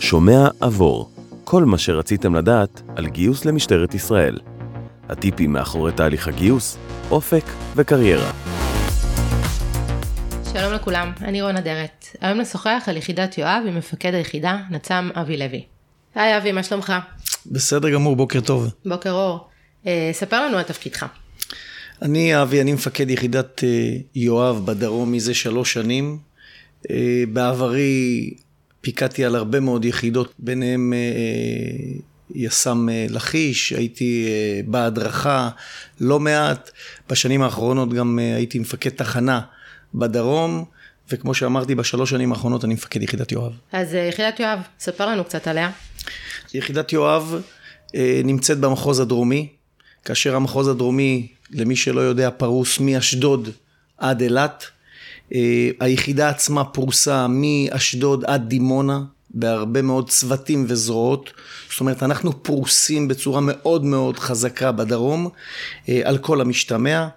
שומע עבור, כל מה שרציתם לדעת על גיוס למשטרת ישראל. הטיפים מאחורי תהליך הגיוס, אופק וקריירה. שלום לכולם, אני רונה דרת. היום נשוחח על יחידת יואב עם מפקד היחידה, נצ"מ אבי לוי. היי אבי, מה שלומך? בסדר גמור, בוקר טוב. בוקר אור. ספר לנו על תפקידך. אני אבי, אני מפקד יחידת יואב בדרום מזה 3 שנים. בעברי פיקדתי על הרבה מאוד יחידות, ביניהם יס"מ לחיש, הייתי בהדרכה לא מעט, בשנים האחרונות גם הייתי מפקד תחנה בדרום, וכמו שאמרתי, ב3 שנים האחרונות אני מפקד יחידת יואב. אז יחידת יואב, ספר לנו קצת עליה. יחידת יואב נמצאת במחוז הדרומי, כאשר המחוז הדרומי, למי שלא יודע, פרוס מאשדוד עד אילת. היחידה עצמה פרוסה מאשדוד עד דימונה, בהרבה מאוד צוותים וזרועות. זאת אומרת, אנחנו פרוסים בצורה מאוד מאוד חזקה בדרום, על כל המשתמע.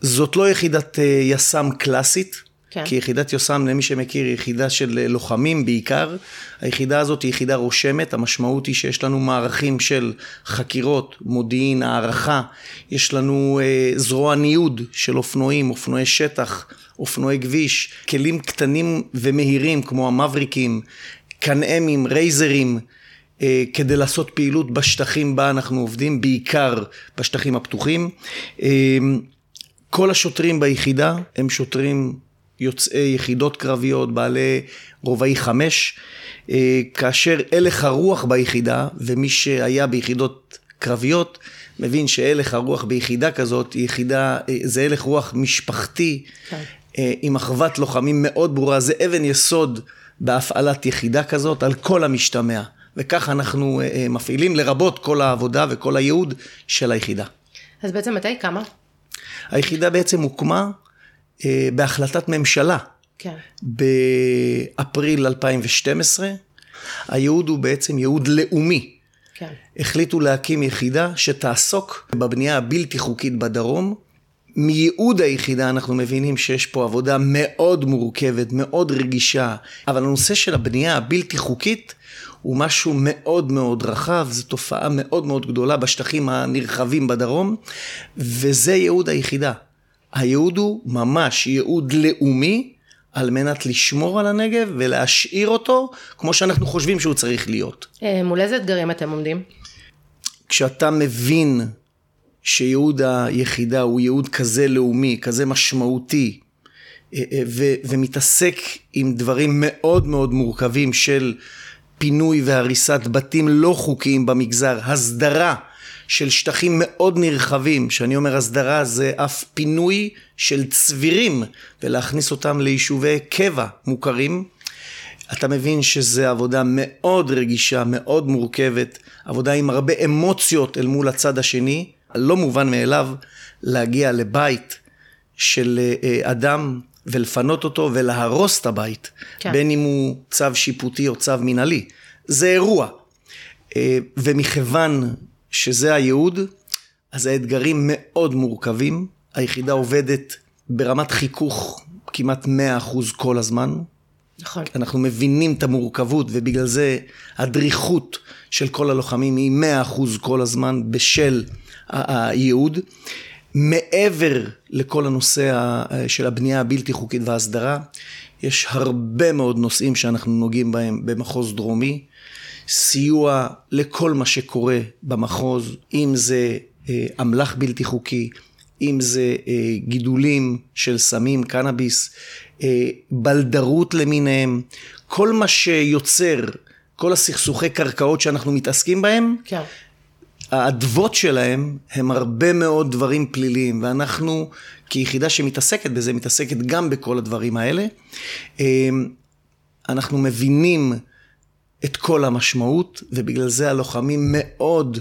זאת לא יחידת יס"מ קלאסית, כן. כי יחידת יס"מ, למי שמכיר, היא יחידה של לוחמים בעיקר. היחידה הזאת היא יחידה רושמת, המשמעות היא שיש לנו מערכים של חקירות, מודיעין, הערכה, יש לנו זרוע ניוד של אופנועים, אופנועי שטח, אופנועי כביש, כלים קטנים ומהירים כמו המבריקים, קנאמים, רייזרים, כדי לעשות פעילות בשטחים בה אנחנו עובדים, בעיקר בשטחים הפתוחים. כל השוטרים ביחידה הם שוטרים יוצאי יחידות קרביות, בעלי רובעי 5, כאשר הלך הרוח ביחידה, ומי שהיה ביחידות קרביות, מבין שהלך הרוח ביחידה כזאת, יחידה, זה הלך רוח משפחתי, כן. עם אחוות לוחמים מאוד ברורה, זה אבן יסוד בהפעלת יחידה כזאת, על כל המשתמע, וכך אנחנו מפעילים לרבות כל העבודה וכל הייעוד של היחידה. אז בעצם מתי קמה? היחידה בעצם הוקמה, בהחלטת ממשלה, כן. באפריל 2012, הייעוד הוא בעצם ייעוד לאומי. כן. החליטו להקים יחידה שתעסוק בבנייה הבלתי חוקית בדרום. מייעוד היחידה אנחנו מבינים שיש פה עבודה מאוד מורכבת, מאוד רגישה, אבל הנושא של הבנייה הבלתי חוקית הוא משהו מאוד מאוד רחב, זו תופעה מאוד מאוד גדולה בשטחים הנרחבים בדרום, וזה ייעוד היחידה. הייעוד הוא ממש ייעוד לאומי, על מנת לשמור על הנגב ולהשאיר אותו כמו שאנחנו חושבים שהוא צריך להיות. מול איזה אתגרים אתם עומדים? כשאתה מבין שייעוד היחידה הוא ייעוד כזה לאומי, כזה משמעותי, ומתעסק עם דברים מאוד מאוד מורכבים של פינוי והריסת בתים לא חוקיים במגזר, הסדרה של שטחים מאוד נרחבים, שאני אומר הסדרה זה אף פינוי של צבירים, ולהכניס אותם ליישובי קבע מוכרים, אתה מבין שזה עבודה מאוד רגישה, מאוד מורכבת, עבודה עם הרבה אמוציות אל מול הצד השני, לא מובן מאליו להגיע לבית של אדם, ולפנות אותו ולהרוס את הבית, כן. בין אם הוא צו שיפוטי או צו מנהלי, זה אירוע, ומכיוון שזה הייעוד, אז האתגרים מאוד מורכבים, היחידה עובדת ברמת חיכוך כמעט 100% כל הזמן, נכון. אנחנו מבינים את המורכבות, ובגלל זה הדריכות של כל הלוחמים היא 100% כל הזמן בשל הייעוד, מעבר לכל הנושא של הבנייה הבלתי חוקית וההסדרה, יש הרבה מאוד נושאים שאנחנו נוגעים בהם במחוז דרומי, סיוע לכל מה שקורה במחוז, אם זה אמל"ח בלתי חוקי, אם זה גידולים של סמים, קנאביס, בלדרות למיניהם, כל מה שיוצר, כל הסכסוכי קרקעות שאנחנו מתעסקים בהם, כן. העדבות שלהם הם הרבה מאוד דברים פליליים, ואנחנו כיחידה שמתעסקת בזה, מתעסקת גם בכל הדברים האלה, אנחנו מבינים את כל המשמעות, ובגלל זה הלוחמים מאוד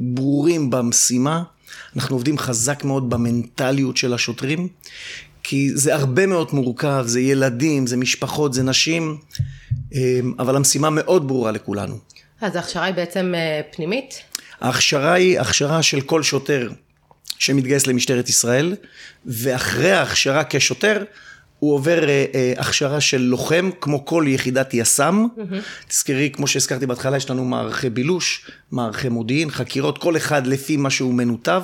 ברורים במשימה, אנחנו עובדים חזק מאוד במנטליות של השוטרים, כי זה הרבה מאוד מורכב, זה ילדים, זה משפחות, זה נשים, אבל המשימה מאוד ברורה לכולנו. אז ההכשרה היא בעצם פנימית? ההכשרה היא הכשרה של כל שוטר שמתגייס למשטרת ישראל, ואחרי ההכשרה כשוטר, הוא עובר הכשרה של לוחם, כמו כל יחידת יסם. תזכרי, כמו שהזכרתי בהתחלה, יש לנו מערכי בילוש, מערכי מודיעין, חקירות, כל אחד לפי מה שהוא מנותב.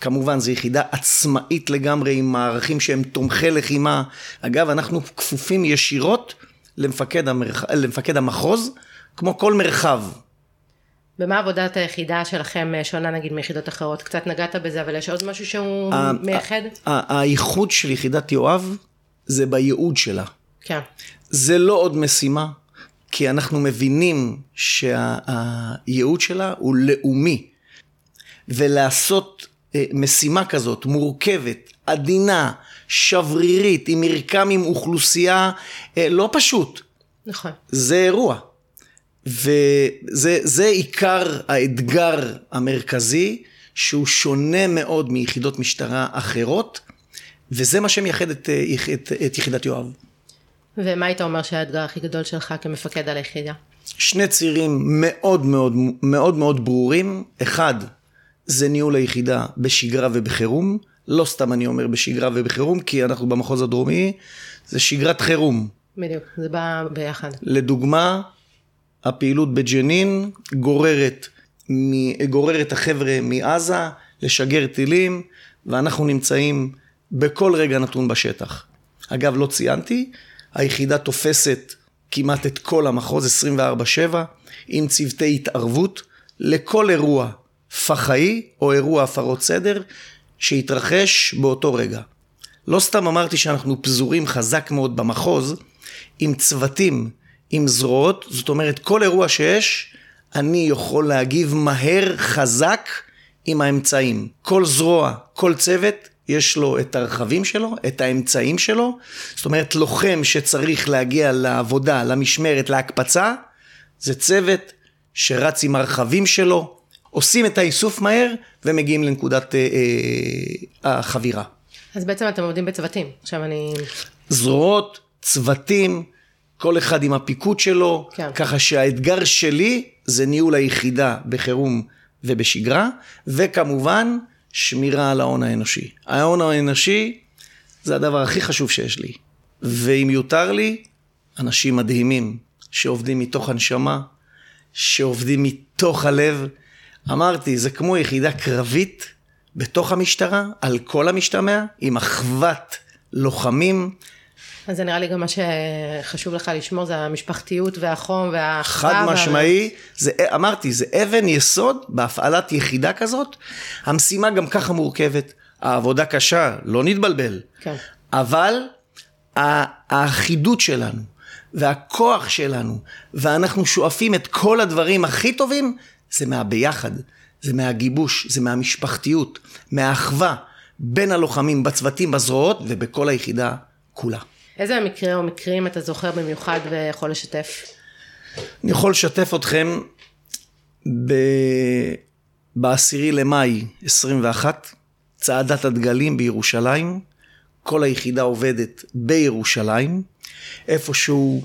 כמובן, זו יחידה עצמאית לגמרי, עם מערכים שהם תומכי לחימה. אגב, אנחנו כפופים ישירות למפקד המחוז, כמו כל מרחב. במה עבודת היחידה שלכם שונה נגיד מיחידות אחרות? קצת נגעת בזה, אבל יש עוד משהו שהוא מייחד? הייחוד של יחידת יואב זה בייעוד שלה. כן. זה לא עוד משימה, כי אנחנו מבינים שהייעוד שלה הוא לאומי. ולעשות משימה כזאת מורכבת, עדינה, שברירית, עם מרקם, עם אוכלוסייה, לא פשוט. נכון. זה אירוע. וזה עיקר האתגר המרכזי, שהוא שונה מאוד מיחידות משטרה אחרות, וזה מה שמייחד את יחידת יואב. ומה היית אומר שהאתגר הכי גדול שלך כמפקד על היחידה? שני צירים מאוד מאוד מאוד מאוד ברורים. אחד, זה ניהול היחידה בשגרה ובחירום. לא סתם אני אומר בשגרה ובחירום, כי אנחנו במחוז הדרומי, זה שגרת חירום. בדיוק, זה בא ביחד. לדוגמה, הפעילות בג'נין גוררת החבר'ה מעזה לשגר טילים, ואנחנו נמצאים בכל רגע נתון בשטח. אגב, לא ציינתי, היחידה תופסת כמעט את כל המחוז 24/7, עם צוותי התערבות לכל אירוע פח"עי או אירוע הפרות סדר שיתרחש באותו רגע. לא סתם אמרתי שאנחנו פזורים חזק מאוד במחוז, עם צוותים, עם זרועות, זאת אומרת, כל אירוע שיש, אני יכול להגיב מהר, חזק, עם האמצעים. כל זרוע, כל צוות, יש לו את הרכבים שלו, את האמצעים שלו, זאת אומרת, לוחם שצריך להגיע לעבודה, למשמרת, להקפצה, זה צוות שרץ עם הרכבים שלו, עושים את האיסוף מהר, ומגיעים לנקודת החבירה. אז בעצם אתם עובדים בצוותים, עכשיו אני... זרועות, צוותים, כל אחד עם הפיקוד שלו, כן. ככה שהאתגר שלי זה ניהול היחידה בחירום ובשגרה, וכמובן שמירה על ההון האנושי. ההון האנושי זה הדבר הכי חשוב שיש לי. ואם יותר לי, אנשים מדהימים שעובדים מתוך הנשמה, שעובדים מתוך הלב. אמרתי, זה כמו יחידה קרבית בתוך המשטרה, על כל המשתמע, עם אחוות לוחמים. אז זה נראה לי גם מה שחשוב לך לשמור, זה המשפחתיות והחום והאחווה. חד משמעי, אמרתי, זה אבן יסוד בהפעלת יחידה כזאת. המשימה גם ככה מורכבת, העבודה קשה, לא נתבלבל. כן. אבל האחידות שלנו, והכוח שלנו, ואנחנו שואפים את כל הדברים הכי טובים, זה מהביחד, זה מהגיבוש, זה מהמשפחתיות, מהאחווה, בין הלוחמים, בצוותים, בזרועות, ובכל היחידה כולה. איזה מקרה או מקרים אתה זוכר במיוחד ויכול לשתף? אני יכול לשתף אתכם ב-10 למאי 21, צעדת הדגלים בירושלים, כל היחידה עובדת בירושלים, איפשהו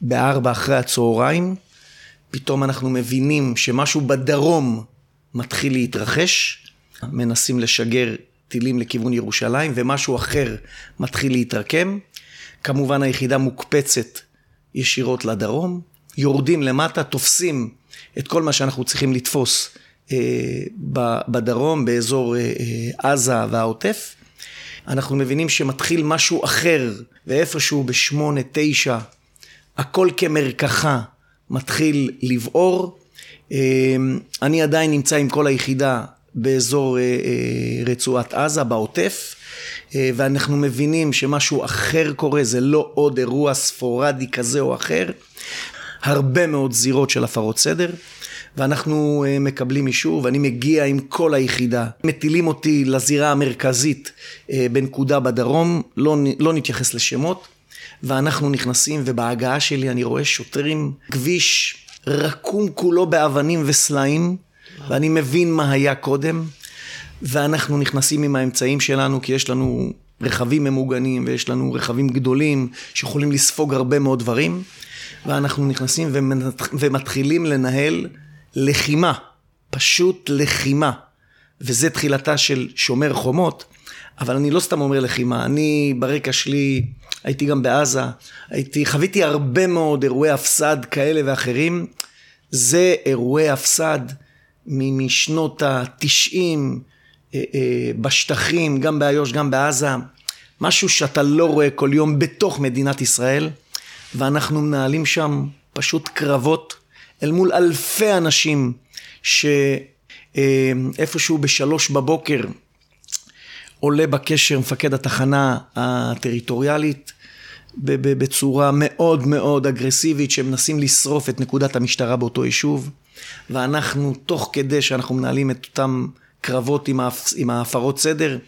ב-4 אחרי הצהריים, פתאום אנחנו מבינים שמשהו בדרום מתחיל להתרחש, מנסים לשגר טילים לכיוון ירושלים, ומשהו אחר מתחיל להתרקם, כמובן היחידה מוקפצת ישירות לדרום, יורדים למטה, תופסים את כל מה שאנחנו צריכים לתפוס בדרום, באזור עזה והעוטף. אנחנו מבינים שמתחיל משהו אחר, ואיפשהו ב8-9, הכל כמרקחה מתחיל לבעור. אני עדיין נמצא עם כל היחידה באזור רצועת עזה, בעוטף, ואנחנו מבינים שמשהו אחר קורה, זה לא עוד אירוע ספורדי כזה או אחר, הרבה מאוד זירות של הפרות סדר, ואנחנו מקבלים אישור, ואני מגיע עם כל היחידה, מטילים אותי לזירה המרכזית, בנקודה בדרום, לא נתייחס לשמות, ואנחנו נכנסים, ובהגעה שלי אני רואה שוטרים, כביש רקום כולו באבנים וסלעים, ואני מבין מה היה קודם, ואנחנו נכנסים עם האמצעים שלנו, כי יש לנו רכבים ממוגנים, ויש לנו רכבים גדולים, שיכולים לספוג הרבה מאוד דברים, ואנחנו נכנסים ומתחילים לנהל לחימה, פשוט לחימה, וזה תחילתה של שומר חומות, אבל אני לא סתם אומר לחימה, אני ברקע שלי הייתי גם בעזה, חוויתי הרבה מאוד אירועי הפסד כאלה ואחרים, זה אירועי הפסד משנות ה-90, בשטחים, גם באיו"ש, גם בעזה, משהו שאתה לא רואה כל יום בתוך מדינת ישראל, ואנחנו מנהלים שם פשוט קרבות, אל מול אלפי אנשים, שאיפשהו בשלוש בבוקר, עולה בקשר מפקד התחנה הטריטוריאלית, בצורה מאוד מאוד אגרסיבית, שמנסים לשרוף את נקודת המשטרה באותו יישוב, ואנחנו תוך כדי שאנחנו מנהלים את אותם קרבות עם ההפרות סדר,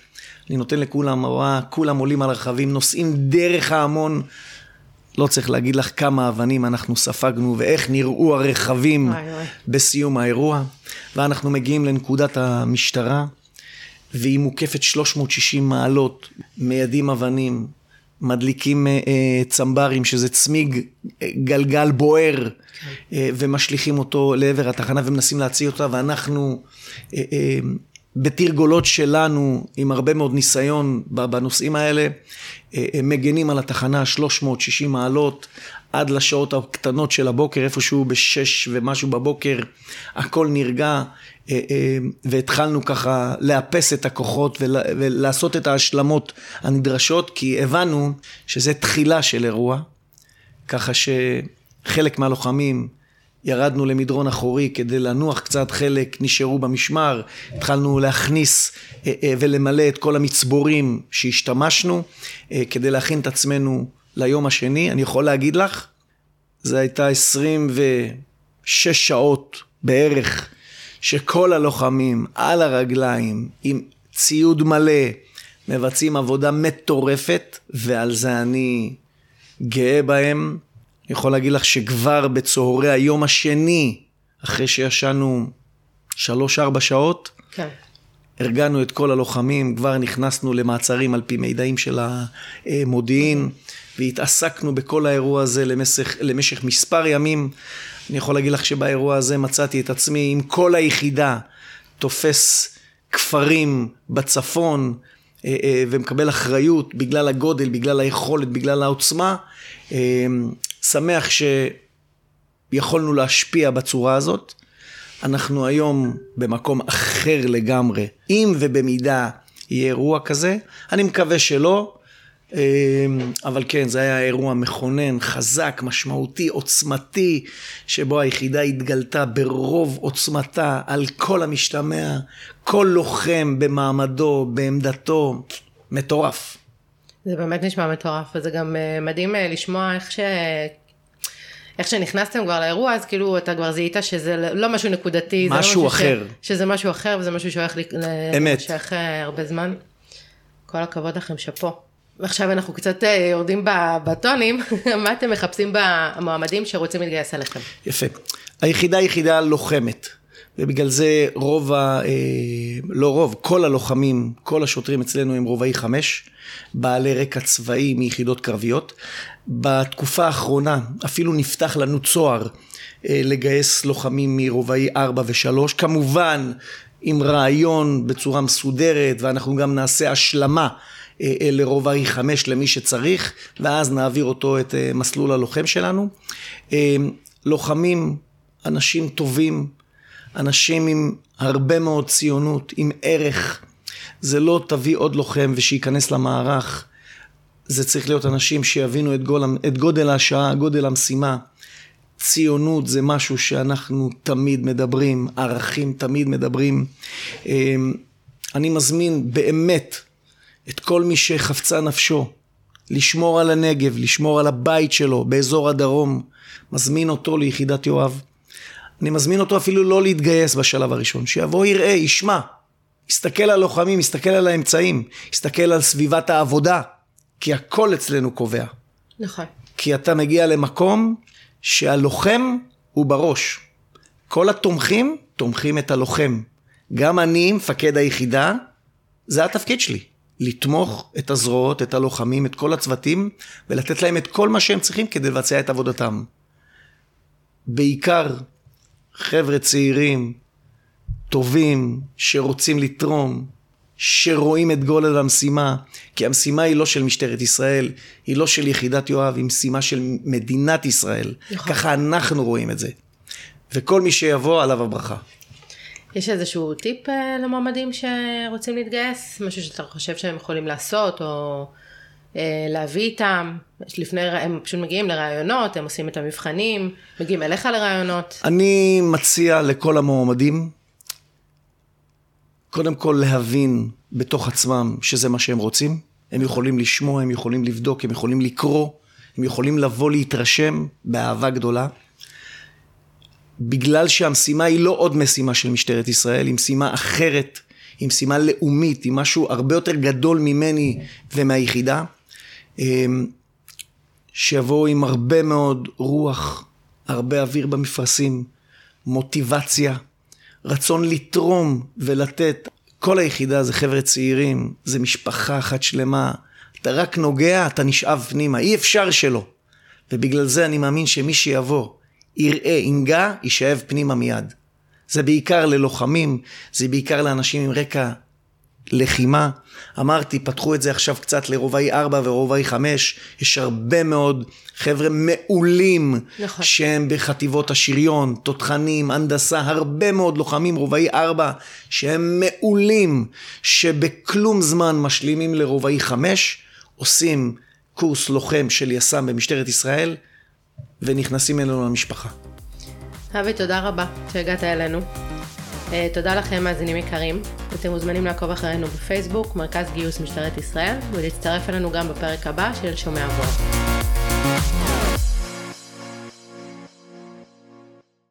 אני נותן לכולם, כולם עולים על הרכבים, נוסעים דרך ההמון, לא צריך להגיד לך כמה אבנים אנחנו ספגנו, ואיך נראו הרכבים בסיום האירוע, ואנחנו מגיעים לנקודת המשטרה, והיא מוקפת 360 מעלות, מיידים אבנים, מדליקים צמברים, שזה צמיג גלגל בוער, ומשליכים אותו לעבר התחנה, ומנסים להציע אותה, ואנחנו בתרגולות שלנו, עם הרבה מאוד ניסיון בנושאים האלה, מגנים על התחנה 360 מעלות, עד לשעות הקטנות של הבוקר, איפשהו בשש ומשהו בבוקר, הכל נרגע, והתחלנו ככה לאפס את הכוחות ולעשות את ההשלמות הנדרשות, כי הבנו שזה תחילה של אירוע, ככה שחלק מהלוחמים ירדנו למדרון אחורי כדי לנוח קצת, חלק נשארו במשמר, התחלנו להכניס ולמלא את כל המצבורים שהשתמשנו, כדי להכין את עצמנו ליום השני. אני יכול להגיד לך, זה הייתה 26 שעות בערך, שכל הלוחמים על הרגליים, עם ציוד מלא, מבצעים עבודה מטורפת, ועל זה אני גאה בהם. אני יכול להגיד לך שכבר בצהרי היום השני, אחרי שישנו 3-4 שעות, כן. הרגענו את כל הלוחמים, כבר נכנסנו למעצרים על פי מידעים של המודיעין, והתעסקנו בכל האירוע הזה למשך מספר ימים. אני יכול להגיד לך שבאירוע הזה מצאתי את עצמי עם כל היחידה, תופס כפרים בצפון, ומקבל אחריות בגלל הגודל, בגלל היכולת, בגלל העוצמה. שמח שיכולנו להשפיע בצורה הזאת. אנחנו היום במקום אחר לגמרי. אם ובמידה יהיה אירוע כזה, אני מקווה שלא, אבל כן, זה היה אירוע מכונן, חזק, משמעותי, עוצמתי, שבו היחידה התגלתה ברוב עוצמתה על כל המשתמע, כל לוחם במעמדו, בעמדתו, מטורף. זה באמת נשמע מטורף, וזה גם מדהים לשמוע איך שנכנסתם כבר לאירוע, אז כאילו אתה כבר זיהית שזה לא משהו נקודתי, משהו אחר. שזה משהו אחר, וזה משהו שהולך להימשך הרבה זמן. כל הכבוד לכם, שפו. עכשיו אנחנו קצת יורדים בטונים, מה אתם מחפשים במועמדים שרוצים להתגייס אליכם? יפה. היחידה היא יחידה לוחמת, ובגלל זה כל הלוחמים, כל השוטרים אצלנו הם רובעי 5, בעלי רקע צבאי מיחידות קרביות. בתקופה האחרונה אפילו נפתח לנו צוהר לגייס לוחמים מרובעי 4 ו-3, כמובן עם רעיון בצורה מסודרת, ואנחנו גם נעשה השלמה לרובעי 5 למי שצריך, ואז נעביר אותו את מסלול הלוחם שלנו. לוחמים, אנשים טובים, אנשים עם הרבה מאוד ציונות, עם ערך. זה לא תביא עוד לוחם ושיכנס למערך, זה צריך להיות אנשים שיבינו את גודל השעה, גודל המשימה. ציונות זה משהו שאנחנו תמיד מדברים, ערכים תמיד מדברים. אני מזמין באמת את כל מי שחפצה נפשו, לשמור על הנגב, לשמור על הבית שלו, באזור הדרום, מזמין אותו ליחידת יואב. אני מזמין אותו אפילו לא להתגייס בשלב הראשון, שיבוא יראה, ישמע, יסתכל על לוחמים, יסתכל על האמצעים, יסתכל על סביבת העבודה, כי הכל אצלנו קובע. נכון. כי אתה מגיע למקום שהלוחם הוא בראש. כל התומכים, תומכים את הלוחם. גם אני, מפקד היחידה, זה התפקיד שלי. לתמוך את הזרועות, את הלוחמים, את כל הצוותים, ולתת להם את כל מה שהם צריכים כדי לבצע את עבודתם. בעיקר חבר'ה צעירים, טובים, שרוצים לתרום, שרואים את גודל המשימה, כי המשימה היא לא של משטרת ישראל, היא לא של יחידת יואב, היא משימה של מדינת ישראל. נכון. ככה אנחנו רואים את זה. וכל מי שיבוא עליו הברכה. יש איזשהו טיפ למועמדים שרוצים להתגייס? משהו שאתה חושב שהם יכולים לעשות, או להביא איתם? לפני, הם פשוט מגיעים לראיונות, הם עושים את המבחנים, מגיעים אליך לראיונות. אני מציע לכל המועמדים, קודם כל להבין בתוך עצמם שזה מה שהם רוצים. הם יכולים לשמוע, הם יכולים לבדוק, הם יכולים לקרוא, הם יכולים לבוא להתרשם באהבה גדולה. בגלל שהמשימה היא לא עוד משימה של משטרת ישראל, היא משימה אחרת, היא משימה לאומית, היא משהו הרבה יותר גדול ממני ומהיחידה, שיבואו עם הרבה מאוד רוח, הרבה אוויר במפרשים, מוטיבציה, רצון לתרום ולתת. כל היחידה זה חבר'ה צעירים, זה משפחה אחת שלמה, אתה רק נוגע, אתה נשאב פנימה, אי אפשר שלא. ובגלל זה אני מאמין שמי שיבוא, יראה, ינגע, יישאב פנימה מיד. זה בעיקר ללוחמים, זה בעיקר לאנשים עם רקע לחימה. אמרתי, פתחו את זה עכשיו קצת לרובעי 4 ורובעי 5, יש הרבה מאוד חבר'ה מעולים, נכון. שהם בחטיבות השריון, תותחנים, הנדסה, הרבה מאוד לוחמים, רובעי 4, שהם מעולים, שבכלום זמן משלימים לרובעי 5, עושים קורס לוחם של יס"מ במשטרת ישראל, ונכנסים אלינו למשפחה. אבי, תודה רבה שהגעת אלינו. תודה לכם, מאזינים יקרים. אתם מוזמנים לעקוב אחרינו בפייסבוק, מרכז גיוס משטרת ישראל, ולהצטרף אלינו גם בפרק הבא של שומע עבור.